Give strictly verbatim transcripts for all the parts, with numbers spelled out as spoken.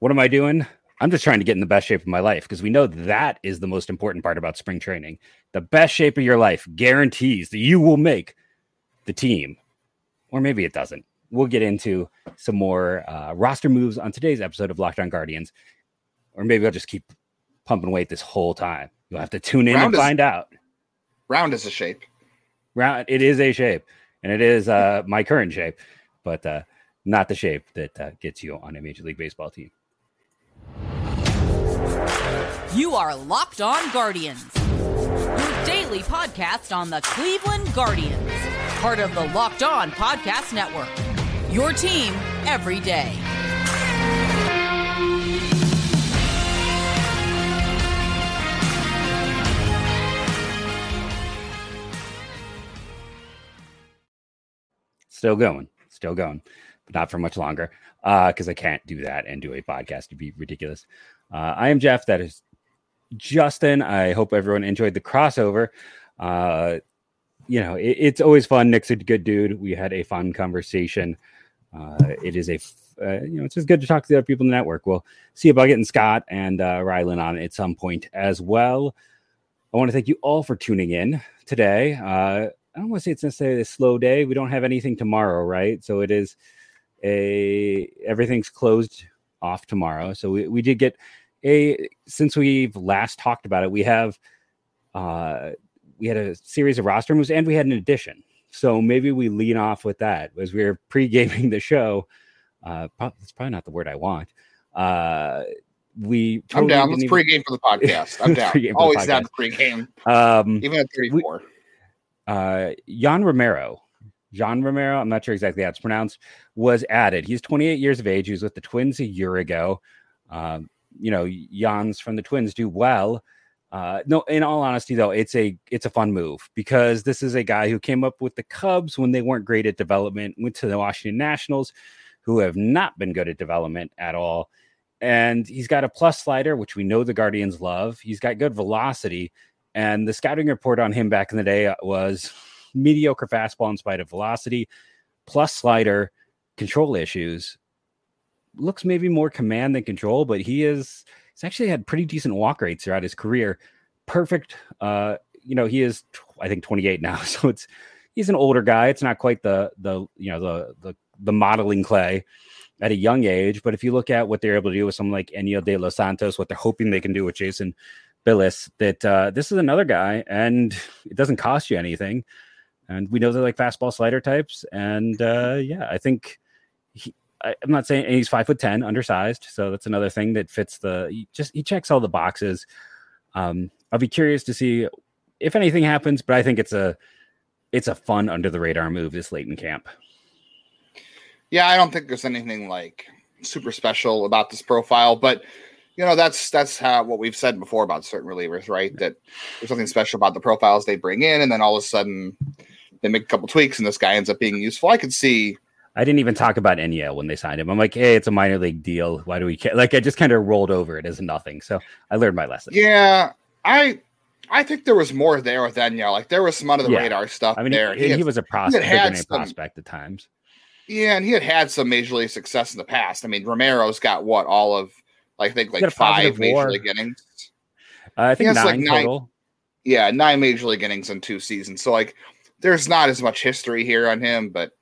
What am I doing? I'm just trying to get in the best shape of my life, because we know that is the most important part about spring training. The best shape of your life guarantees that you will make the team, or maybe it doesn't. We'll get into some more uh, roster moves on today's episode of Locked On Guardians, or maybe I'll just keep pumping weight this whole time. You'll have to tune in round and is, find out. Round is a shape. Round, it is a shape, and it is uh, my current shape, but uh, not the shape that uh, gets you on a Major League Baseball team. You are Locked On Guardians, your daily podcast on the Cleveland Guardians, part of the Locked On Podcast Network, your team every day. Still going, still going, but not for much longer, uh, because I can't do that and do a podcast. It'd be ridiculous. Uh, I am Jeff. That is Justin. I hope everyone enjoyed the crossover. Uh, you know, it, it's always fun. Nick's a good dude. We had a fun conversation. Uh, it is a, uh, you know, it's just good to talk to the other people in the network. We'll see about getting Scott and uh, Rylan on at some point as well. I want to thank you all for tuning in today. Uh, I don't want to say it's necessarily a slow day. We don't have anything tomorrow, right? So it is a, everything's closed off tomorrow. So we, we did get a, since we've last talked about it, we have, uh, we had a series of roster moves and we had an addition. So maybe we lean off with that as we were pre-gaming the show. Uh, pro- that's probably not the word I want. Uh, we, totally I'm down. Let's even... pre-game for the podcast. I'm down. Always podcast. Down to pre-game. Um, even at thirty-four. We, uh, Jan Romero. Jan Romero, I'm not sure exactly how it's pronounced, was added. He's twenty-eight years of age. He was with the Twins a year ago. Um, you know, Jan's from the Twins do well. Uh, no, in all honesty, though, it's a it's a fun move, because this is a guy who came up with the Cubs when they weren't great at development, went to the Washington Nationals, who have not been good at development at all. And he's got a plus slider, which we know the Guardians love. He's got good velocity. And the scouting report on him back in the day was mediocre fastball in spite of velocity, plus slider, control issues. Looks maybe more command than control, but he is he's actually had pretty decent walk rates throughout his career. Perfect. Uh, you know, he is I think twenty-eight now, so it's he's an older guy. It's not quite the the you know the the the modeling clay at a young age, but if you look at what they're able to do with someone like Ennio De Los Santos, what they're hoping they can do with Jason Billis, that uh, this is another guy, and it doesn't cost you anything. And we know they're like fastball slider types. And uh, yeah, I think he, I, I'm not saying he's five foot ten, undersized. So that's another thing that fits the, he just, he checks all the boxes. Um, I'll be curious to see if anything happens, but I think it's a, it's a fun under the radar move this late in camp. Yeah. I don't think there's anything like super special about this profile, but you know, that's, that's how, what we've said before about certain relievers, right? That there's something special about the profiles they bring in. And then all of a sudden, they make a couple tweaks, and this guy ends up being useful. I could see. I didn't even talk about Enyel when they signed him. I'm like, hey, it's a minor league deal. Why do we care? Like, I just kind of rolled over it as nothing. So I learned my lesson. Yeah, I I think there was more there with Enyel. Like, there was some under the yeah. radar stuff I mean, there. He, he, he, had, he was a prospect, he had had some, prospect at times. Yeah, and he had had some major league success in the past. I mean, Romero's got what all of like, I think like five major war. league innings. Uh, I think nine, like nine total. Yeah, nine major league innings in two seasons. So like. There's not as much history here on him, but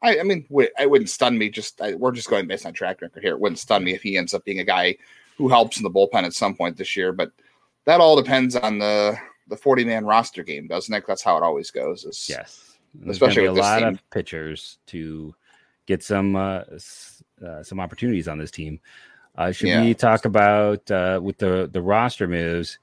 I, I mean, we, it wouldn't stun me. Just I, we're just going based on track record here. It wouldn't stun me if he ends up being a guy who helps in the bullpen at some point this year. But that all depends on the the forty-man roster game, doesn't it? That's how it always goes. Is, yes, There's especially be with a lot team. Of pitchers to get some uh, uh, some opportunities on this team. Uh, should yeah. we talk about uh, with the the roster moves?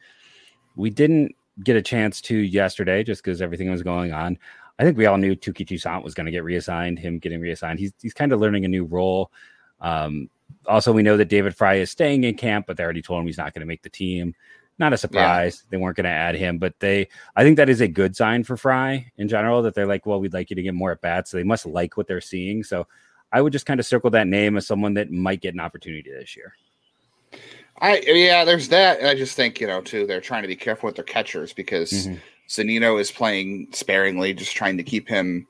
We didn't get a chance to yesterday just because everything was going on. I think we all knew Tuki Toussaint was going to get reassigned, him getting reassigned. He's he's kind of learning a new role. Um, also, we know that David Frye is staying in camp, but they already told him he's not going to make the team. Not a surprise. Yeah. They weren't going to add him, but they I think that is a good sign for Frye in general, that they're like, well, we'd like you to get more at bats. So they must like what they're seeing. So I would just kind of circle that name as someone that might get an opportunity this year. I yeah, there's that. And I just think, you know, too, they're trying to be careful with their catchers because mm-hmm. Zunino is playing sparingly, just trying to keep him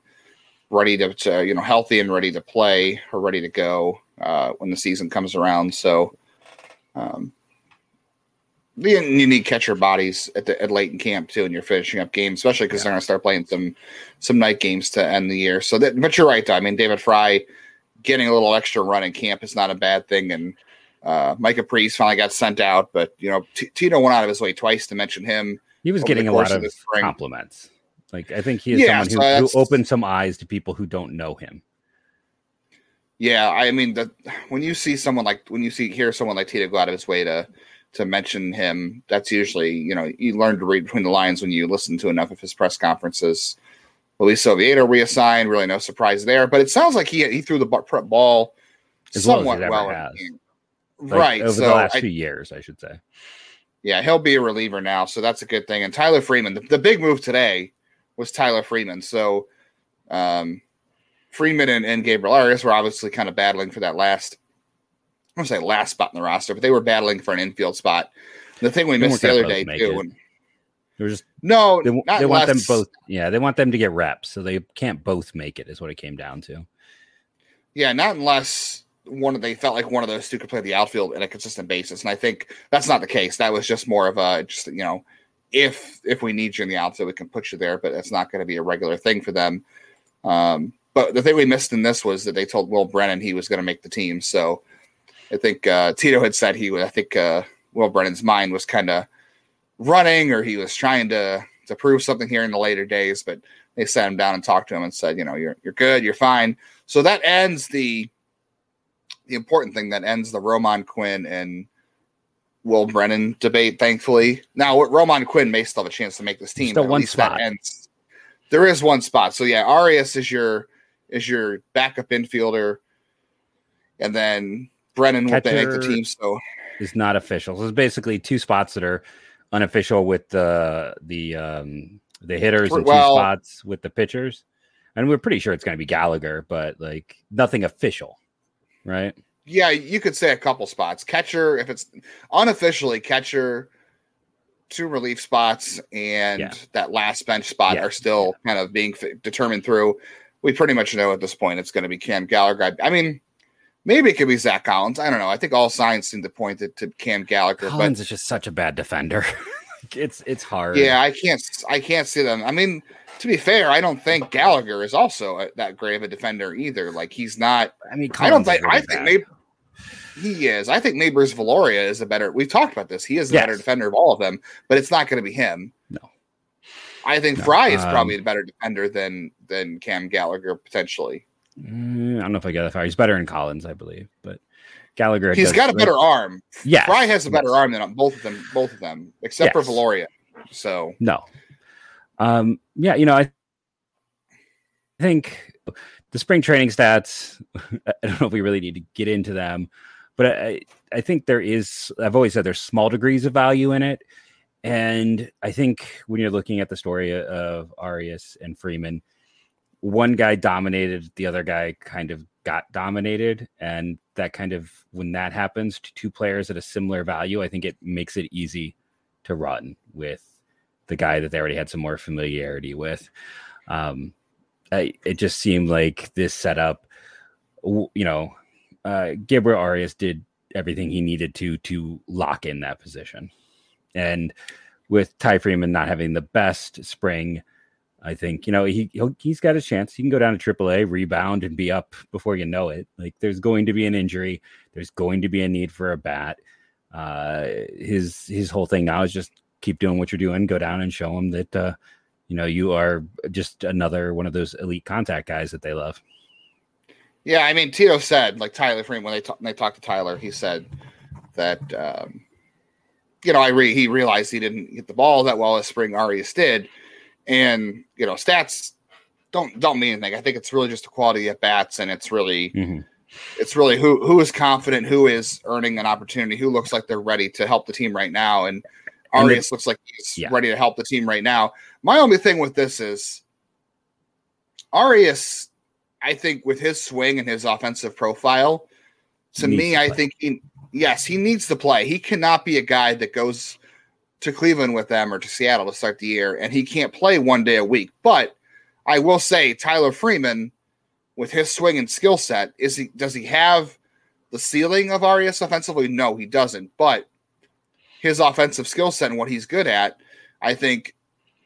ready to, to, you know, healthy and ready to play or ready to go uh, when the season comes around. So Um, you need catcher bodies at the at late in camp too, and you're finishing up games, especially because yeah. they're going to start playing some some night games to end the year. So, that, but you're right. I mean, David Frye getting a little extra run in camp is not a bad thing, and uh, Micah Priest finally got sent out, but you know, T- Tino went out of his way twice to mention him. He was getting a lot of, of compliments. Like, I think he is yeah, someone who, so who opened some eyes to people who don't know him. Yeah, I mean, the, when you see someone like when you see hear someone like Tito go out of his way to to mention him, that's usually, you know, you learn to read between the lines when you listen to enough of his press conferences. Luis Oviedo reassigned, really no surprise there. But it sounds like he he threw the ball as somewhat well, as well like, right over so the last I, few years, I should say. Yeah, he'll be a reliever now, so that's a good thing. And Tyler Freeman, the, the big move today was Tyler Freeman. So um, Freeman and, and Gabriel Arias were obviously kind of battling for that last, I don't say last spot in the roster, but they were battling for an infield spot. The thing we they missed the other day, too. And, they were just, no, they, not they want them both. Yeah, they want them to get reps, so they can't both make it is what it came down to. Yeah, not unless one of they felt like one of those two could play the outfield on a consistent basis, and I think that's not the case. That was just more of a just, you know, if if we need you in the outfield, we can put you there, but it's not going to be a regular thing for them. Um, but the thing we missed in this was that they told Will Brennan he was going to make the team. So I think uh, Tito had said he would. I think uh, Will Brennan's mind was kind of running, or he was trying to to prove something here in the later days, but they sat him down and talked to him and said, you know, you're you're good, you're fine. So that ends the the important thing that ends the Roman Quinn and Will Brennan debate, thankfully. Now Roman Quinn may still have a chance to make this team. Still one spot. Ends. There is one spot. So yeah, Arias is your is your backup infielder, and then Brennan will make the team. So it's not official. So there's basically two spots that are unofficial with the the um, the hitters and two well, spots with the pitchers, and we're pretty sure it's going to be Gallagher, but like nothing official, right? Yeah, you could say a couple spots. Catcher, if it's unofficially catcher, two relief spots, and yeah. that last bench spot yeah. are still yeah. kind of being f- determined through. We pretty much know at this point it's going to be Cam Gallagher. I, I mean. Maybe it could be Zach Collins. I don't know. I think all signs seem to point to, to Cam Gallagher. Collins but is just such a bad defender. it's it's hard. Yeah, I can't I can't see them. I mean, to be fair, I don't think Gallagher is also a, that great of a defender either. Like he's not. I mean, Collins I don't think. Really I think maybe he is. I think Maber's Valoria is a better. We've talked about this. He is the yes. better defender of all of them, but it's not going to be him. No. I think no. Frye um, is probably a better defender than than Cam Gallagher potentially. I don't know if I get that far. He's better in Collins, I believe, but Gallagher. He's does, got a better right? arm. Yeah, Frye has a better yes. arm than both of them. Both of them, except yes. for Valoria. So no. Um. Yeah. You know, I think the spring training stats. I don't know if we really need to get into them, but I I think there is. I've always said there's small degrees of value in it, and I think when you're looking at the story of Arias and Freeman. One guy dominated, the other guy kind of got dominated. And that kind of, when that happens to two players at a similar value, I think it makes it easy to run with the guy that they already had some more familiarity with. Um, I, it just seemed like this setup, you know, uh, Gabriel Arias did everything he needed to, to lock in that position. And with Ty Freeman not having the best spring, I think, you know, he, he'll, he's got a chance. He can go down to triple A, rebound, and be up before you know it. Like, there's going to be an injury. There's going to be a need for a bat. Uh, his his whole thing now is just keep doing what you're doing. Go down and show him that, uh, you know, you are just another one of those elite contact guys that they love. Yeah, I mean, Tito said, like Tyler Freeman, when they, ta- when they talked to Tyler, he said that, um, you know, I re- he realized he didn't hit the ball that well as spring Arias did. And, you know, stats don't don't mean anything. I think it's really just the quality at bats, and it's really mm-hmm. it's really who who is confident, who is earning an opportunity, who looks like they're ready to help the team right now. And Arias looks like he's yeah. ready to help the team right now. My only thing with this is Arias, I think with his swing and his offensive profile, to he me, I play. think, he, yes, he needs to play. He cannot be a guy that goes – to Cleveland with them or to Seattle to start the year, and he can't play one day a week. But I will say Tyler Freeman, with his swing and skill set, is he does he have the ceiling of Arias offensively? No, he doesn't. But his offensive skill set and what he's good at, I think,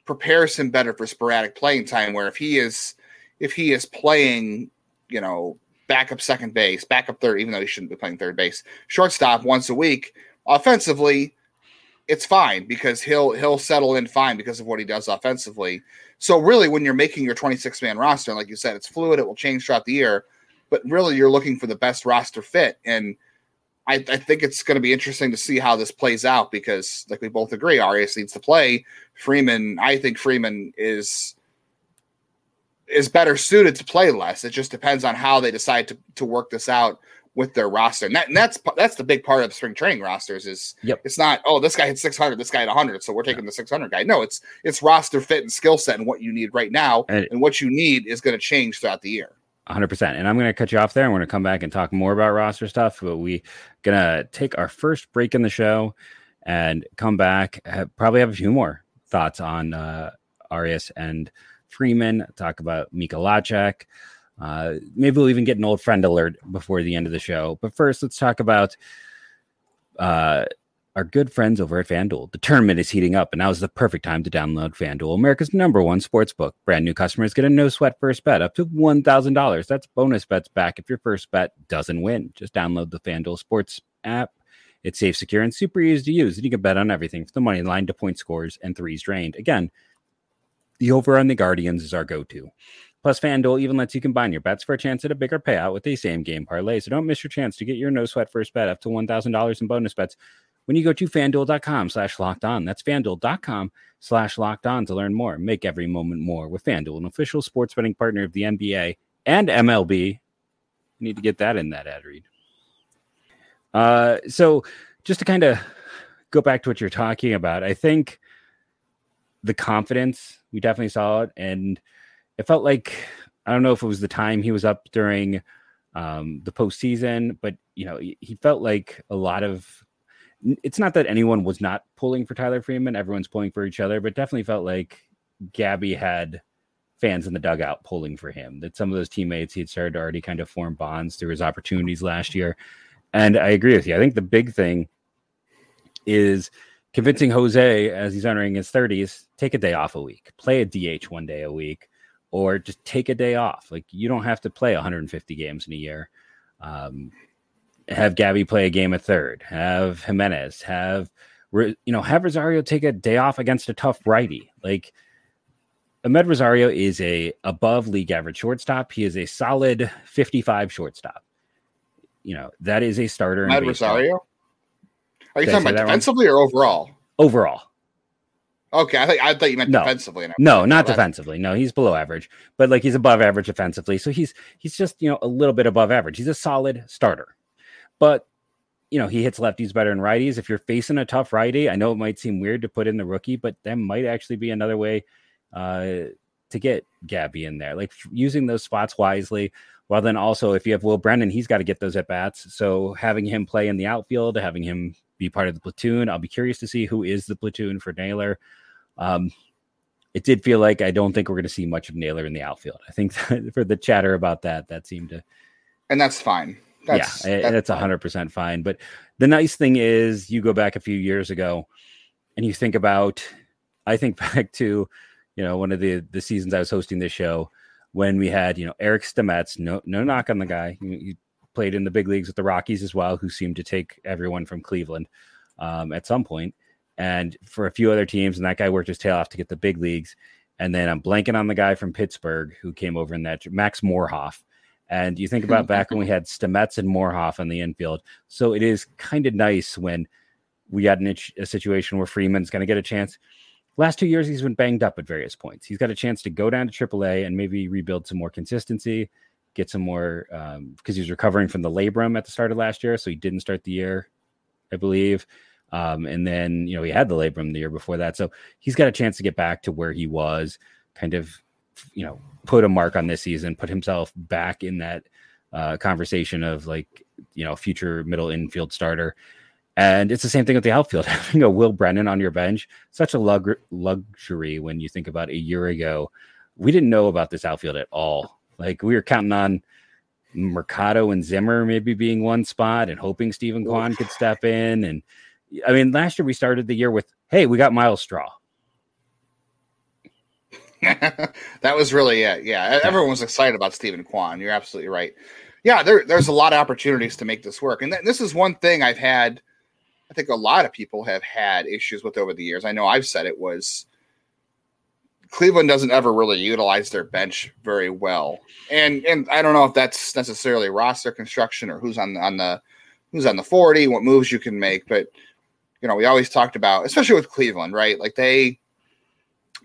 prepares him better for sporadic playing time, where if he is if he is playing, you know, backup second base, backup third, even though he shouldn't be playing third base, shortstop once a week, offensively, it's fine because he'll he'll settle in fine because of what he does offensively. So really, when you're making your twenty-six man roster, like you said, it's fluid, it will change throughout the year, but really you're looking for the best roster fit. And I, I think it's going to be interesting to see how this plays out because, like we both agree, Arias needs to play. Freeman, I think Freeman is is better suited to play less. It just depends on how they decide to, to work this out with their roster. And, that, and that's that's the big part of the spring training rosters is yep. It's not, oh, this guy hit six hundred, this guy hit one hundred, so we're taking the six hundred guy. No, it's it's roster fit and skill set and what you need right now, and, and what you need is going to change throughout the year. one hundred percent. And I'm going to cut you off there. I'm going to come back and talk more about roster stuff, but we're going to take our first break in the show and come back, have, probably have a few more thoughts on uh, Arias and Freeman, talk about Mikolajchak. Uh, maybe we'll even get an old friend alert before the end of the show. But first, let's talk about uh, our good friends over at FanDuel. The tournament is heating up, and now is the perfect time to download FanDuel, America's number one sportsbook. Brand new customers get a no-sweat first bet up to one thousand dollars. That's bonus bets back if your first bet doesn't win. Just download the FanDuel Sports app. It's safe, secure, and super easy to use, and you can bet on everything from the money line to point scores and threes drained. Again, the over on the Guardians is our go-to. Plus, FanDuel even lets you combine your bets for a chance at a bigger payout with a same-game parlay. So don't miss your chance to get your no-sweat first bet up to one thousand dollars in bonus bets when you go to FanDuel.com slash locked on. That's FanDuel.com slash locked on to learn more. Make every moment more with FanDuel, an official sports betting partner of the N B A and M L B. You need to get that in that ad read. Uh, so just to kind of go back to what you're talking about, I think the confidence, we definitely saw it, and it felt like, I don't know if it was the time he was up during um, the postseason, but, you know, he, he felt like a lot of, it's not that anyone was not pulling for Tyler Freeman. Everyone's pulling for each other, but definitely felt like Gabby had fans in the dugout pulling for him, that some of those teammates he had started to already kind of form bonds through his opportunities last year. And I agree with you. I think the big thing is convincing Jose, as he's entering his thirties, take a day off a week, play a D H one day a week, or just take a day off. Like, you don't have to play one hundred fifty games in a year. Um, have Gabby play a game at third. Have Jimenez. Have, you know, have Rosario take a day off against a tough righty. Like, Amed Rosario is a above league average shortstop. He is a solid fifty-five shortstop. You know, that is a starter. Amed Rosario? Are you Did talking about defensively one? Or overall? Overall. Okay, I think I thought you meant no. defensively. And no, not defensively. No, he's below average, but like he's above average defensively. So he's he's just, you know, a little bit above average. He's a solid starter, but you know, he hits lefties better than righties. If you're facing a tough righty, I know it might seem weird to put in the rookie, but that might actually be another way uh, to get Gabby in there, like using those spots wisely. Well, then also if you have Will Brennan, he's got to get those at bats. So having him play in the outfield, having him be part of the platoon. I'll be curious to see who is the platoon for Naylor. Um, it did feel like I don't think we're going to see much of Naylor in the outfield. I think that, for the chatter about that, that seemed to... And that's fine. That's, yeah, that's, that's one hundred percent fine. But the nice thing is you go back a few years ago and you think about... I think back to, you know, one of the, the seasons I was hosting this show when we had, you know, Eric Stamets, no no knock on the guy. You, you, played in the big leagues with the Rockies as well, who seemed to take everyone from Cleveland um, at some point, and for a few other teams. And that guy worked his tail off to get the big leagues. And then I'm blanking on the guy from Pittsburgh who came over in that, Max Morhoff. And you think about back when we had Stamets and Morhoff on the infield. So it is kind of nice when we had an, a situation where Freeman's going to get a chance. Last two years, he's been banged up at various points. He's got a chance to go down to triple A and maybe rebuild some more consistency, get some more, um, because he was recovering from the labrum at the start of last year. So he didn't start the year, I believe. Um, and then, you know, he had the labrum the year before that. So he's got a chance to get back to where he was, kind of, you know, put a mark on this season, put himself back in that uh, conversation of like, you know, future middle infield starter. And it's the same thing with the outfield, having a Will Brennan on your bench, such a lug- luxury. When you think about a year ago, we didn't know about this outfield at all. Like, we were counting on Mercado and Zimmer maybe being one spot and hoping Steven Kwan could step in. And I mean, last year we started the year with, hey, we got Miles Straw. That was really it. Yeah. Everyone was excited about Steven Kwan. You're absolutely right. Yeah. There, there's a lot of opportunities to make this work. And th- this is one thing I've had, I think a lot of people have had issues with over the years. I know I've said it was Cleveland doesn't ever really utilize their bench very well. And, and I don't know if that's necessarily roster construction or who's on the, on the, who's on the forty, what moves you can make. But, you know, we always talked about, especially with Cleveland, right? Like they,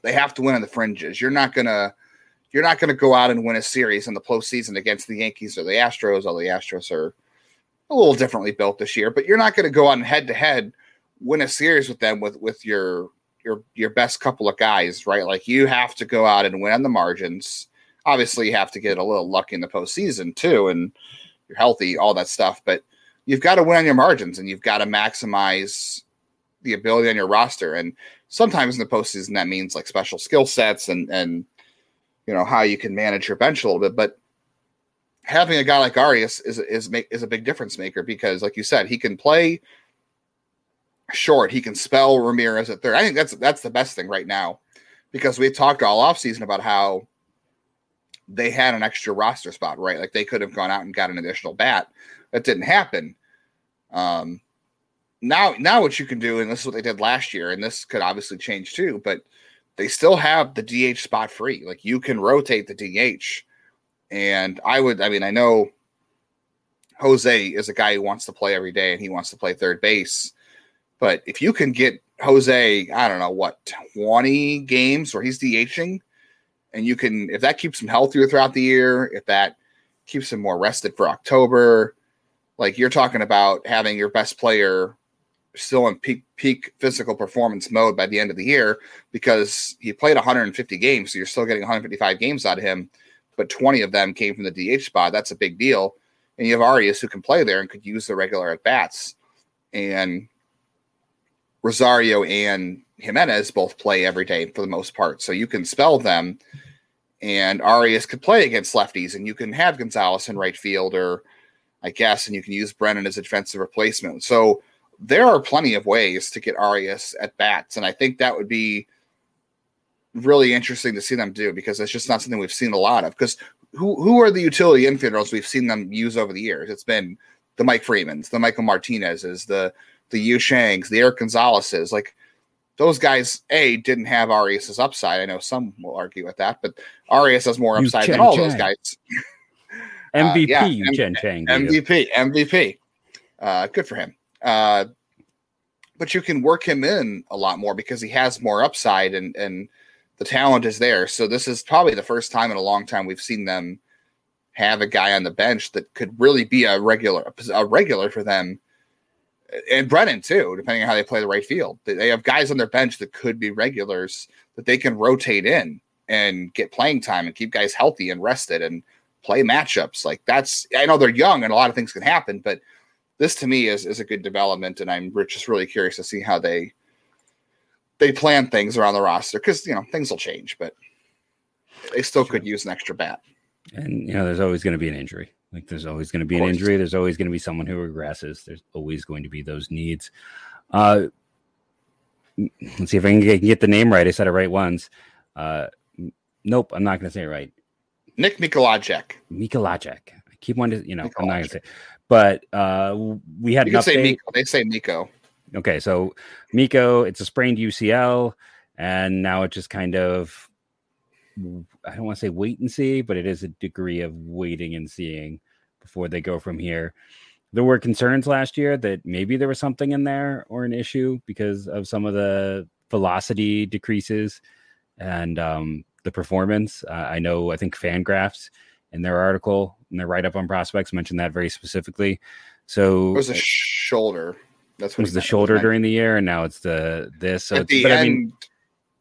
They have to win on the fringes. You're not gonna, you're not gonna go out and win a series in the postseason against the Yankees or the Astros. Although the Astros are a little differently built this year, but you're not gonna go out and head to head win a series with them with with your your your best couple of guys, right? Like you have to go out and win on the margins. Obviously, you have to get a little lucky in the postseason too, and you're healthy, all that stuff. But you've got to win on your margins, and you've got to maximize the ability on your roster. And sometimes in the postseason, that means like special skill sets and, and, you know, how you can manage your bench a little bit, but having a guy like Arias is, is, is a big difference maker because like you said, he can play short. He can spell Ramirez at third. I think that's, that's the best thing right now because we talked all off season about how they had an extra roster spot, right? Like they could have gone out and got an additional bat. That didn't happen. Um, Now, now what you can do, and this is what they did last year, and this could obviously change too, but they still have the D H spot free. Like you can rotate the D H. And I would, I mean, I know Jose is a guy who wants to play every day and he wants to play third base. But if you can get Jose, I don't know what, twenty games where he's DHing and you can, if that keeps him healthier throughout the year, if that keeps him more rested for October, like you're talking about having your best player still in peak peak physical performance mode by the end of the year because he played one hundred fifty games. So you're still getting one hundred fifty-five games out of him, but twenty of them came from the D H spot. That's a big deal. And you have Arias who can play there and could use the regular at bats, and Rosario and Jimenez both play every day for the most part. So you can spell them, and Arias could play against lefties and you can have Gonzalez in right field, or I guess, and you can use Brennan as a defensive replacement. So there are plenty of ways to get Arias at bats, and I think that would be really interesting to see them do because it's just not something we've seen a lot of. Because who who are the utility infielders we've seen them use over the years? It's been the Mike Freemans, the Michael Martinezes, the the Yu Shangs, the Eric Gonzalezes. Like those guys, A, didn't have Arias's upside. I know some will argue with that, but Arias has more upside than all those guys. M V P, uh, yeah, Chen Chang. M V P, M V P. Uh, good for him. Uh, but you can work him in a lot more because he has more upside and, and the talent is there. So this is probably the first time in a long time we've seen them have a guy on the bench that could really be a regular, a regular for them. And Brennan too, depending on how they play the right field. They have guys on their bench that could be regulars that they can rotate in and get playing time and keep guys healthy and rested and play matchups. Like that's, I know they're young and a lot of things can happen, but this to me is, is a good development. And I'm just really curious to see how they, they plan things around the roster. Cause you know, things will change, but they still sure. could use an extra bat. And you know, there's always going to be an injury. Like there's always going to be an injury. There's always going to be someone who regresses. There's always going to be those needs. Uh, let's see if I can get the name right. I said it right once. Uh, nope. I'm not going to say it right. Nick Mikolajchak. Mikolajchak. I keep wanting to, you know, I'm not going to say, but uh, we had you an update. Say Miko. They say Miko. Okay, so Miko, it's a sprained U C L, and now it's just kind of, I don't want to say wait and see, but it is a degree of waiting and seeing before they go from here. There were concerns last year that maybe there was something in there or an issue because of some of the velocity decreases and, um, the performance. Uh, I know, I think FanGraphs in their article and their write up on prospects mentioned that very specifically. So it was a shoulder. That's what it was, the shoulder during the year. And now it's the, this. So At the but end, I mean,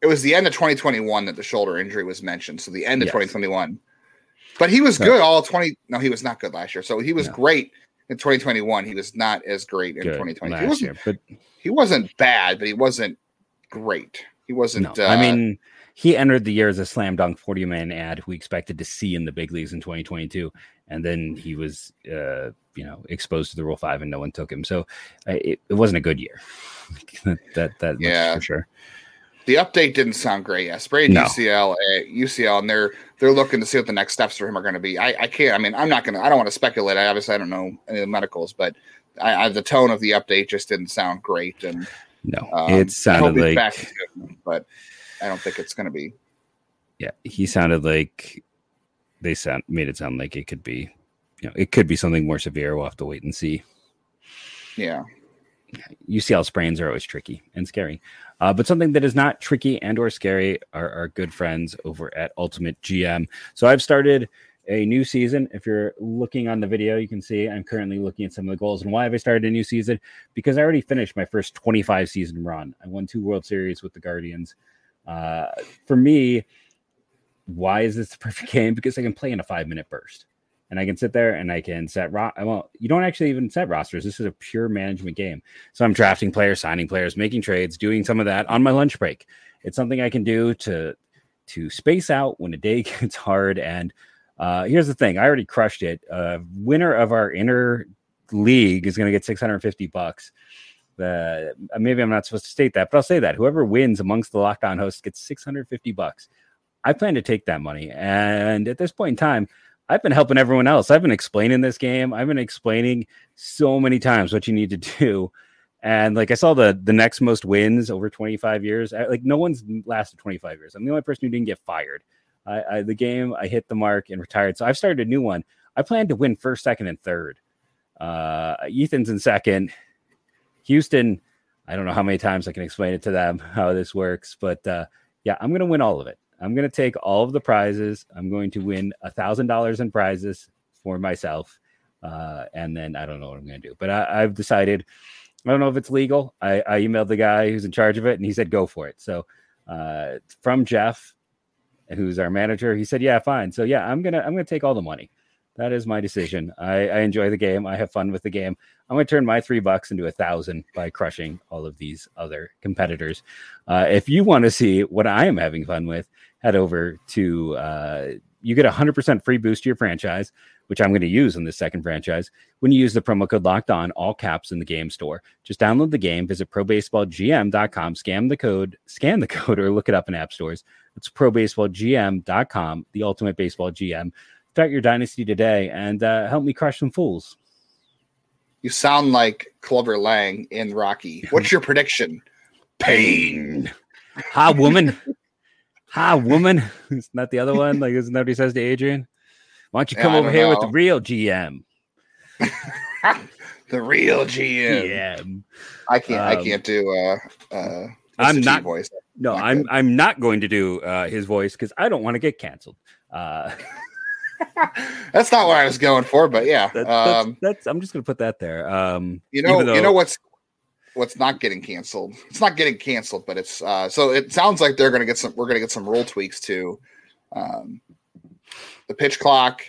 it was the end of twenty twenty-one that the shoulder injury was mentioned. So the end of yes. twenty twenty-one, but he was so, good all twenty. No, he was not good last year. So he was no. great in twenty twenty-one. He was not as great in good twenty twenty. He wasn't, year, but he wasn't bad, but he wasn't great. He wasn't, no, uh, I mean, he entered the year as a slam dunk forty-man ad who we expected to see in the big leagues in twenty twenty-two. And then he was, uh, you know, exposed to the Rule five and no one took him. So uh, it, it wasn't a good year. that that yeah. for sure. The update didn't sound great. Yeah, sprained no. U C L, uh, U C L, and they're they're looking to see what the next steps for him are going to be. I, I can't. I mean, I'm not going to. I don't want to speculate. I obviously I don't know any of the medicals, but I, I, the tone of the update just didn't sound great. And no, um, it sounded like. Back, but I don't think it's going to be. Yeah, he sounded like they sound made it sound like it could be, you know, it could be something more severe. We'll have to wait and see. Yeah. U C L sprains are always tricky and scary. Uh, but something that is not tricky and or scary are our good friends over at Ultimate G M. So I've started a new season. If you're looking on the video, you can see I'm currently looking at some of the goals. And why have I started a new season? Because I already finished my first twenty-five season run. I won two World Series with the Guardians. Uh, for me, why is this the perfect game? Because I can play in a five-minute burst. And I can sit there and I can set ro- – well, you don't actually even set rosters. This is a pure management game. So I'm drafting players, signing players, making trades, doing some of that on my lunch break. It's something I can do to to space out when a day gets hard. And uh, here's the thing. I already crushed it. Uh, winner of our inner league is going to get six hundred fifty bucks. The, maybe I'm not supposed to state that, but I'll say that. Whoever wins amongst the Locked On hosts gets six hundred fifty bucks. I plan to take that money. And at this point in time, I've been helping everyone else. I've been explaining this game. I've been explaining so many times what you need to do. And like I saw the the next most wins over twenty-five years. I, like no one's lasted twenty-five years. I'm the only person who didn't get fired. I, I, the game, I hit the mark and retired. So I've started a new one. I plan to win first, second, and third. Uh, Ethan's in second. Houston, I don't know how many times I can explain it to them, how this works. But uh, yeah, I'm going to win all of it. I'm going to take all of the prizes. I'm going to win one thousand dollars in prizes for myself. Uh, and then I don't know what I'm going to do. But I, I've decided, I don't know if it's legal. I, I emailed the guy who's in charge of it, and he said, go for it. So uh, from Jeff, who's our manager, he said, yeah, fine. So, yeah, I'm going to I'm going to take all the money. That is my decision. I, I enjoy the game. I have fun with the game. I'm going to turn my three bucks into a thousand by crushing all of these other competitors. Uh, if you want to see what I am having fun with, head over to, uh, you get a one hundred percent free boost to your franchise, which I'm going to use in this second franchise, when you use the promo code Locked On, all caps, in the game store. Just download the game, visit pro baseball g m dot com, scan the code, scan the code, or look it up in app stores. It's pro baseball g m dot com, the ultimate baseball G M. Start your dynasty today and uh, help me crush some fools. You sound like Clover Lang in Rocky. What's your prediction? Pain. Hi, woman. Hi, woman. It's not the other one. Like, isn't that what he says to Adrian? Why don't you come yeah, over here know. with the real G M? The real G M. G M. I can't. Um, I can't do. Uh, uh, I'm not voice. No, like I'm. That. I'm not going to do uh, his voice because I don't want to get canceled. Uh, That's not what I was going for, but yeah, that, that's, um, that's. I'm just going to put that there. Um, you know, though- you know what's what's not getting canceled. It's not getting canceled, but it's. Uh, so it sounds like they're going to get some. We're going to get some rule tweaks to um, the pitch clock,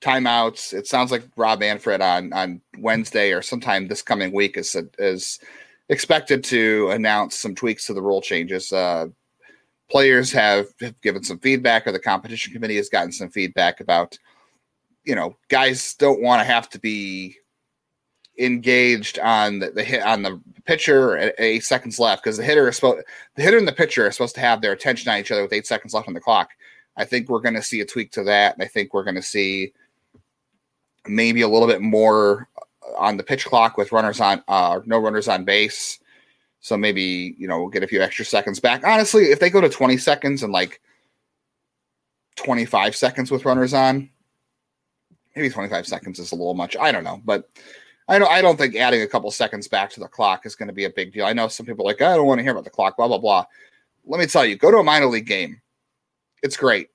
timeouts. It sounds like Rob Manfred on on Wednesday or sometime this coming week is is expected to announce some tweaks to the rule changes. Uh, Players have, have given some feedback, or the competition committee has gotten some feedback about, you know, guys don't want to have to be engaged on the, the hit on the pitcher at eight seconds left because the hitter is supposed the hitter and the pitcher are supposed to have their attention on each other with eight seconds left on the clock. I think we're going to see a tweak to that, and I think we're going to see maybe a little bit more on the pitch clock with runners on, uh, no runners on base. So maybe, you know, we'll get a few extra seconds back. Honestly, if they go to twenty seconds and like twenty-five seconds with runners on, maybe twenty-five seconds is a little much. I don't know. But I don't, I don't think adding a couple seconds back to the clock is going to be a big deal. I know some people are like, I don't want to hear about the clock, blah, blah, blah. Let me tell you, go to a minor league game. It's great.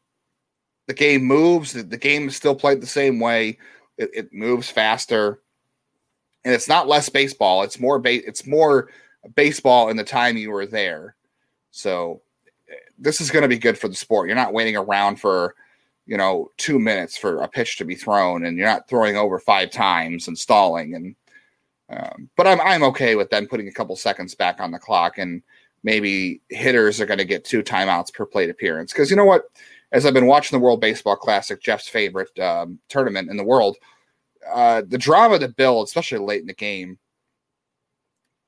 The game moves. The game is still played the same way. It, it moves faster. And it's not less baseball. It's more ba- It's more... baseball in the time you were there. So this is going to be good for the sport. You're not waiting around for, you know, two minutes for a pitch to be thrown, and you're not throwing over five times and stalling. And um, but I'm I'm okay with them putting a couple seconds back on the clock. And maybe hitters are going to get two timeouts per plate appearance. Because you know what? As I've been watching the World Baseball Classic, Jeff's favorite um, tournament in the world, uh, the drama that builds, especially late in the game,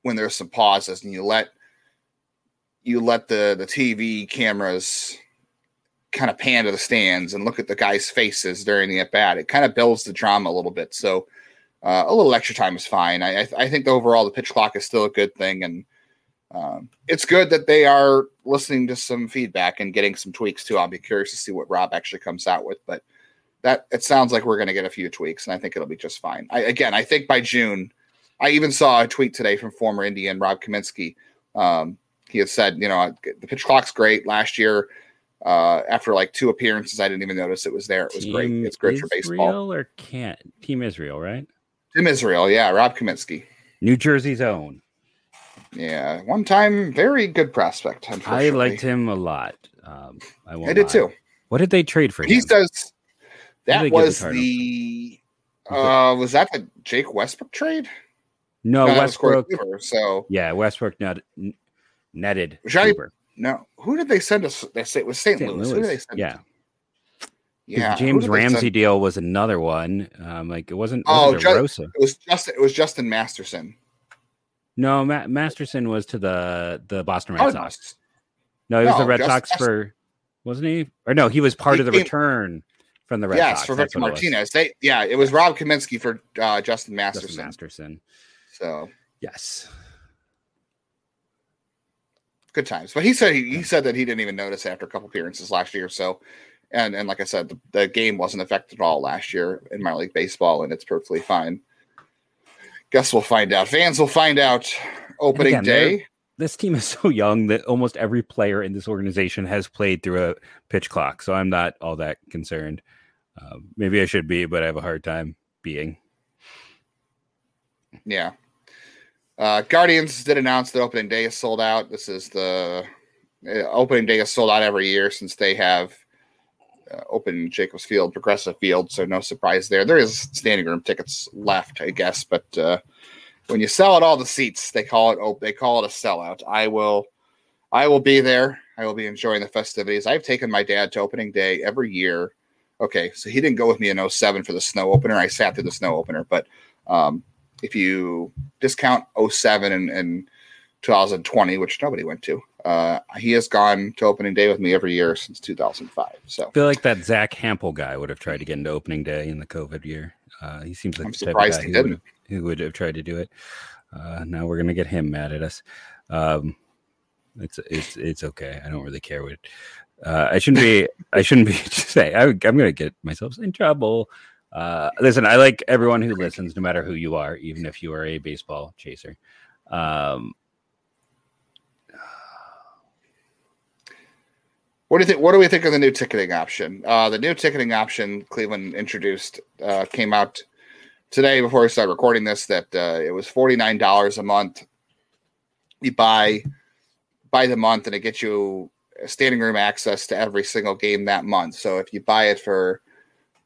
when there's some pauses and you let you let the, the T V cameras kind of pan to the stands and look at the guys' faces during the at-bat, it kind of builds the drama a little bit. So uh, a little extra time is fine. I, I, th- I think overall the pitch clock is still a good thing, and Um, it's good that they are listening to some feedback and getting some tweaks too. I'll be curious to see what Rob actually comes out with, but that it sounds like we're going to get a few tweaks, and I think it'll be just fine. I, again, I think by June, I even saw a tweet today from former Indian Rob Kaminsky. Um, he had said, you know, the pitch clock's great. Last year, uh, after like two appearances, I didn't even notice it was there. It was Team great. It's great Israel for baseball. Or can't Team Israel, right? Team Israel, yeah. Rob Kaminsky, New Jersey's own. Yeah, one time, very good prospect. I liked him a lot. Um, I, I did lie. too. What did they trade for him? He says that was the uh, was that the Jake Westbrook trade? No, no Westbrook. Cooper, so yeah, Westbrook not netted. I, no, who did they send us? They say it was Saint Louis. Louis. Who did they send? Yeah, yeah. James Ramsey deal was another one. Um, like it wasn't. Oh, wasn't just, it was just it was Justin Masterson. No, Ma- Masterson was to the, the Boston Red Sox. No, he was no, the Red Sox Masterson. for, wasn't he? Or no, he was part he of the came, return from the Red yes, Sox. Yes, for Victor Martinez. They, yeah, it was Rob Kaminsky for uh, Justin Masterson. Justin Masterson. So yes, good times. But he said he, he said that he didn't even notice after a couple appearances last year. So, and and like I said, the, the game wasn't affected at all last year in minor league baseball, and it's perfectly fine. Guess we'll find out. Fans will find out opening again, day. This team is so young that almost every player in this organization has played through a pitch clock, so I'm not all that concerned. Uh, maybe I should be, but I have a hard time being. Yeah. Uh, Guardians did announce that opening day is sold out. This is the uh, opening day is sold out every year since they have Uh, open Jacobs Field, Progressive Field, so no surprise there. There is standing room tickets left, I guess, but uh, when you sell out all the seats, they call it oh, they call it a sellout. I will, I will be there. I will be enjoying the festivities. I've taken my dad to opening day every year. Okay, so he didn't go with me in oh seven for the snow opener. I sat through the snow opener, but um, if you discount oh seven and, and twenty twenty, which nobody went to, Uh, he has gone to opening day with me every year since two thousand five. So I feel like that Zach Hampel guy would have tried to get into opening day in the COVID year. Uh, he seems like I'm surprised he didn't. Who would, would have tried to do it? Uh, now we're gonna get him mad at us. Um, it's it's it's okay. I don't really care what. Uh, I shouldn't be. I shouldn't be saying. I'm gonna get myself in trouble. Uh, listen, I like everyone who listens, no matter who you are, even if you are a baseball chaser. Um, What do you think? What do we think of the new ticketing option? Uh, the new ticketing option Cleveland introduced uh, came out today before we started recording this. That uh, it was forty-nine dollars a month. You buy by the month, and it gets you standing room access to every single game that month. So if you buy it for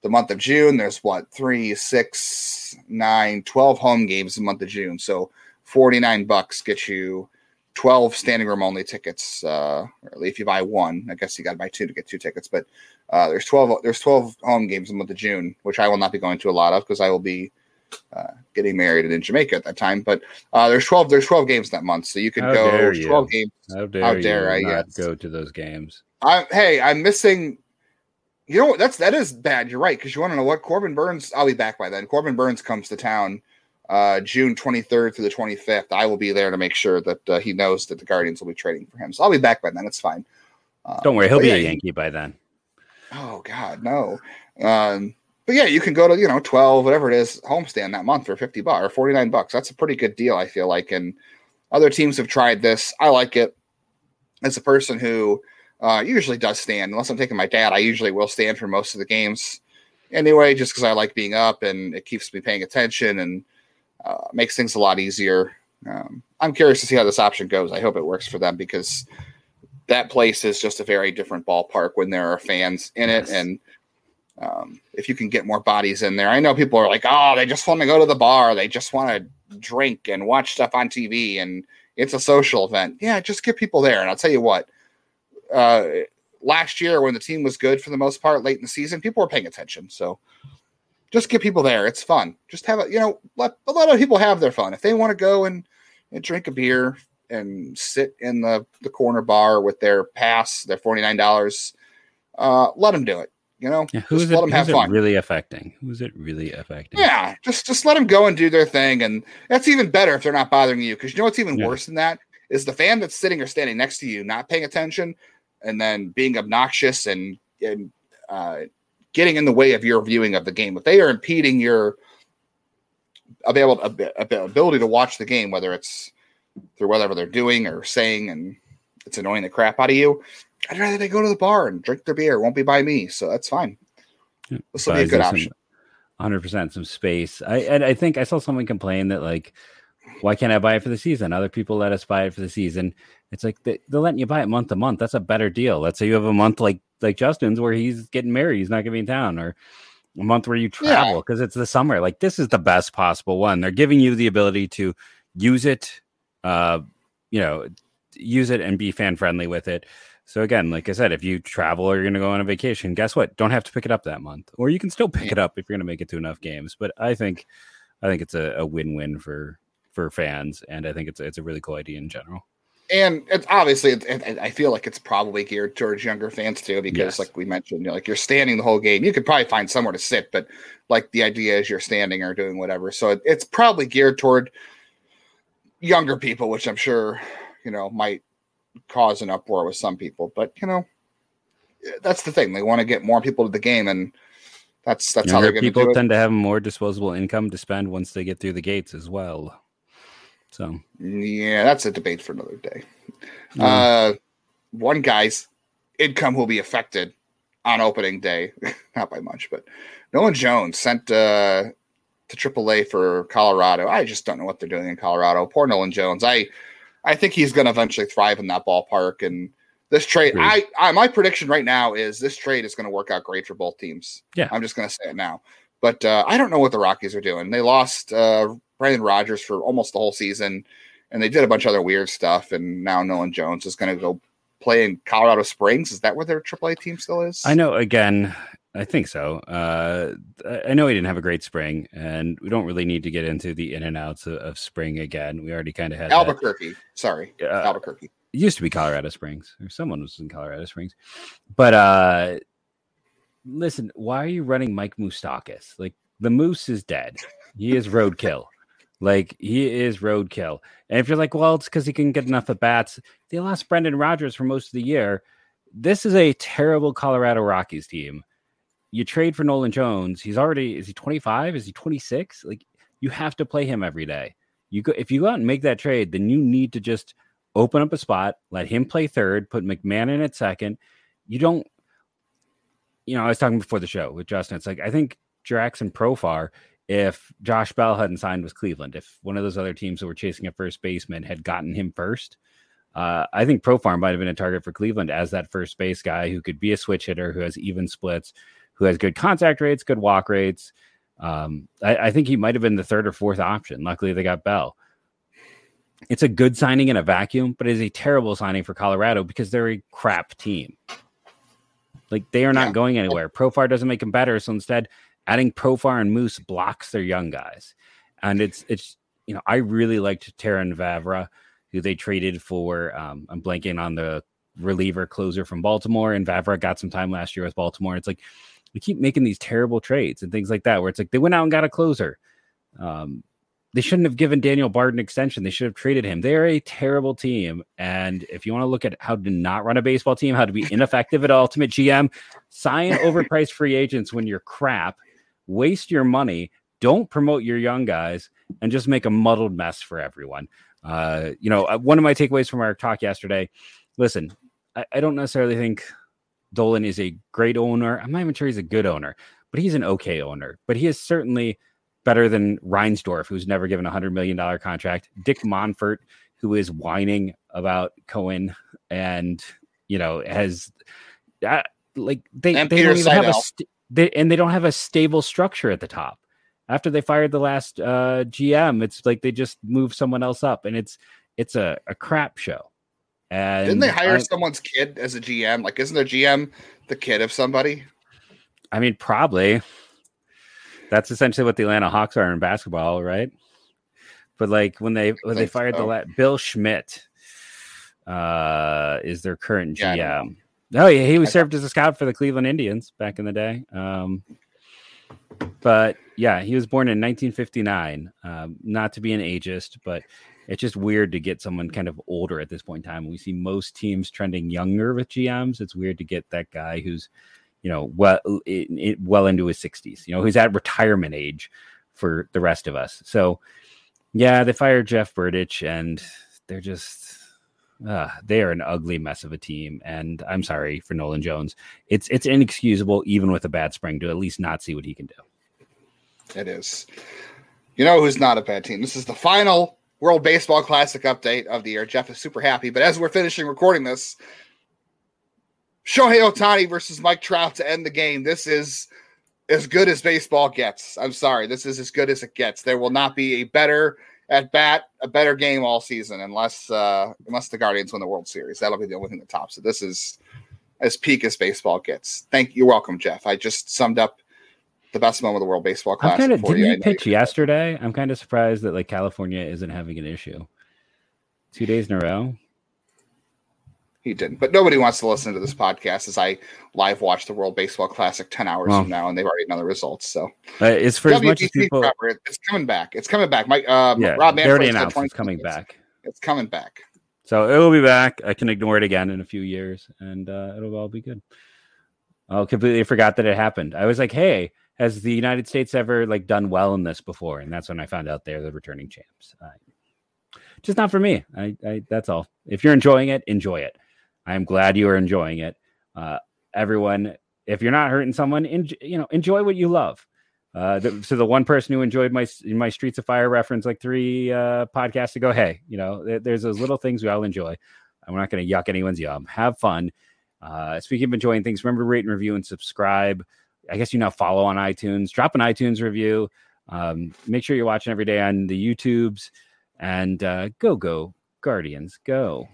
the month of June, there's what three, six, nine, twelve home games in the month of June. So forty-nine bucks gets you twelve standing room only tickets. Uh, or if you buy one, I guess you got to buy two to get two tickets, but uh, there's twelve, there's twelve home games in the month of June, which I will not be going to a lot of, cause I will be uh, getting married and in Jamaica at that time. But uh, there's twelve, there's twelve games that month. So you can go twelve games. How dare, How dare I not go to those games? I, Hey, I'm missing, you know, that's, that is bad. You're right. Cause you want to know what Corbin Burnes, I'll be back by then. Corbin Burnes comes to town Uh, June twenty-third through the twenty-fifth. I will be there to make sure that uh, he knows that the Guardians will be trading for him. So I'll be back by then. It's fine. Um, Don't worry. He'll be yeah, a Yankee by then. Oh, God, no. Um, but yeah, you can go to, you know, twelve, whatever it is, homestand that month for fifty bucks or forty-nine bucks. That's a pretty good deal, I feel like. And other teams have tried this. I like it. As a person who uh, usually does stand, unless I'm taking my dad, I usually will stand for most of the games anyway, just because I like being up and it keeps me paying attention and Uh, makes things a lot easier. Um, I'm curious to see how this option goes. I hope it works for them, because that place is just a very different ballpark when there are fans in it. Yes. And um, if you can get more bodies in there, I know people are like, oh, they just want to go to the bar. They just want to drink and watch stuff on T V. And It's a social event. Yeah, just get people there. And I'll tell you what, uh, last year when the team was good for the most part, late in the season, people were paying attention. So just get people there. It's fun. Just have a, you know, let a lot of people have their fun. If they want to go and, and drink a beer and sit in the, the corner bar with their pass, their forty-nine dollars, uh, let them do it. You know, yeah, who's just let it, them have who's fun. It really affecting? Who's it really affecting? Yeah, just just let them go and do their thing, and that's even better if they're not bothering you. Because you know what's even yeah. worse than that is the fan that's sitting or standing next to you, not paying attention, and then being obnoxious and and uh, getting in the way of your viewing of the game. If they are impeding your available ability to watch the game, whether it's through whatever they're doing or saying, and it's annoying the crap out of you. I'd rather they go to the bar and drink their beer. It won't be by me, so that's fine. This will be a good option. one hundred percent some space. I and I think I saw someone complain that, like, why can't I buy it for the season? Other people let us buy it for the season. It's like they, they're letting you buy it month to month. That's a better deal. Let's say you have a month like like Justin's where he's getting married. He's not going to be in town, or a month where you travel because yeah. it's the summer. Like, this is the best possible one. They're giving you the ability to use it, uh, you know, use it and be fan-friendly with it. So again, like I said, if you travel or you're going to go on a vacation, guess what? Don't have to pick it up that month, or you can still pick it up if you're going to make it to enough games. But I think, I think it's a, a win-win for, for fans, and I think it's it's a really cool idea in general. And it's obviously, it's, and I feel like it's probably geared towards younger fans too, because yes. like we mentioned, you know, like you're standing the whole game. You could probably find somewhere to sit, but like the idea is you're standing or doing whatever. So it, it's probably geared toward younger people, which I'm sure, you know, might cause an uproar with some people, but you know, that's the thing. They want to get more people to the game, and that's that's younger how they're people do it. Tend to have more disposable income to spend once they get through the gates as well. So yeah, that's a debate for another day. Mm. Uh, one guy's income will be affected on opening day, not by much, but Nolan Jones sent uh, to triple A for Colorado. I just don't know what they're doing in Colorado. Poor Nolan Jones. I. I think he's going to eventually thrive in that ballpark. And this trade, I, I, my prediction right now is this trade is going to work out great for both teams. Yeah. I'm just going to say it now, but uh, I don't know what the Rockies are doing. They lost uh, Brendan Rodgers for almost the whole season, and they did a bunch of other weird stuff. And now Nolan Jones is going to go play in Colorado Springs. Is that where their triple A team still is? I know. Again, I think so. Uh, I know he didn't have a great spring, and we don't really need to get into the in and outs of, of spring again. We already kind of had Albuquerque. That. Sorry. Uh, Albuquerque. It used to be Colorado Springs, or someone was in Colorado Springs. But uh, listen, why are you running Mike Moustakas? Like, the moose is dead. He is roadkill. Like, he is roadkill. And if you're like, well, it's because he couldn't get enough at bats. They lost Brendan Rodgers for most of the year. This is a terrible Colorado Rockies team. You trade for Nolan Jones. He's already, is he twenty-five? Is he twenty-six? Like, you have to play him every day. You go, if you go out and make that trade, then you need to just open up a spot, let him play third, put McMahon in at second. You don't, you know, I was talking before the show with Justin. It's like, I think Jackson Profar, if Josh Bell hadn't signed with Cleveland, if one of those other teams that were chasing a first baseman had gotten him first, Uh, I think Profar might have been a target for Cleveland as that first base guy who could be a switch hitter, who has even splits, who has good contact rates, good walk rates. Um, I, I think he might have been the third or fourth option. Luckily, they got Bell. It's a good signing in a vacuum, but it is a terrible signing for Colorado because they're a crap team. Like, they are not yeah. going anywhere. Profar doesn't make them better, so instead, adding Profar and Moose blocks their young guys. And it's, it's you know, I really liked Taron Vavra, who they traded for. Um, I'm blanking on the reliever closer from Baltimore, and Vavra got some time last year with Baltimore. It's like, we keep making these terrible trades and things like that, where it's like, they went out and got a closer. Um, they shouldn't have given Daniel Bard an extension. They should have traded him. They're a terrible team. And if you want to look at how to not run a baseball team, how to be ineffective at Ultimate G M, sign overpriced free agents when you're crap, waste your money, don't promote your young guys, and just make a muddled mess for everyone. Uh, you know, one of my takeaways from our talk yesterday, listen, I, I don't necessarily think Dolan is a great owner. I'm not even sure he's a good owner, but he's an okay owner. But he is certainly better than Reinsdorf, who's never given a one hundred million dollars contract, Dick Monfort, who is whining about Cohen and, you know, has uh, like they, they don't even have a st- they, and they don't have a stable structure at the top. After they fired the last uh, G M, it's like they just moved someone else up, and it's it's a, a crap show. And didn't they hire I, someone's kid as a G M? Like, isn't their G M the kid of somebody? I mean, probably. That's essentially what the Atlanta Hawks are in basketball, right? But like when they when they fired so. the la- Bill Schmidt uh, is their current G M. Yeah, no, yeah, he was served as a scout for the Cleveland Indians back in the day. Um, but yeah, he was born in nineteen fifty-nine. Um, not to be an ageist, but it's just weird to get someone kind of older at this point in time. We see most teams trending younger with G Ms. It's weird to get that guy who's, you know, well, it, it, well into his sixties, you know, who's at retirement age for the rest of us. So yeah, they fired Jeff Burdich and they're just, uh, they are an ugly mess of a team. And I'm sorry for Nolan Jones. It's, it's inexcusable, even with a bad spring, to at least not see what he can do. It is, you know, who's not a bad team. This is the final World Baseball Classic update of the year. Jeff is super happy, but as we're finishing recording this, Shohei Ohtani versus Mike Trout to end the game. This is as good as baseball gets. I'm sorry. This is as good as it gets. There will not be a better at bat, a better game all season, unless uh, unless the Guardians win the World Series. That'll be the only thing that tops it. This is as peak as baseball gets. Thank you. You're welcome, Jeff. I just summed up the best moment of the World Baseball Classic. I'm kinda, for didn't you, you pitch yesterday? That. I'm kind of surprised that like California isn't having an issue. Two days in a row. He didn't, but nobody wants to listen to this podcast as I live watch the World Baseball Classic ten hours well, from now, and they've already known the results. So uh, it's for W B C as much as people. Proper, it's coming back. It's coming back. My um, yeah, Rob Manfred announced it's coming minutes. back. It's coming back. So it will be back. I can ignore it again in a few years, and uh, it'll all be good. I completely forgot that it happened. I was like, "Hey, has the United States ever like done well in this before?" And that's when I found out they're the returning champs. Uh, just not for me. I, I that's all. If you're enjoying it, enjoy it. I'm glad you are enjoying it. Uh, everyone, if you're not hurting someone, en- you know, enjoy what you love. Uh, the, so the one person who enjoyed my my Streets of Fire reference like three uh, podcasts ago, hey, you know, th- there's those little things we all enjoy. I'm not going to yuck anyone's yum. Have fun. Uh, speaking of enjoying things, remember to rate and review and subscribe. I guess you now follow on iTunes. Drop an iTunes review. Um, make sure you're watching every day on the YouTubes. And uh, go, go, Guardians, go.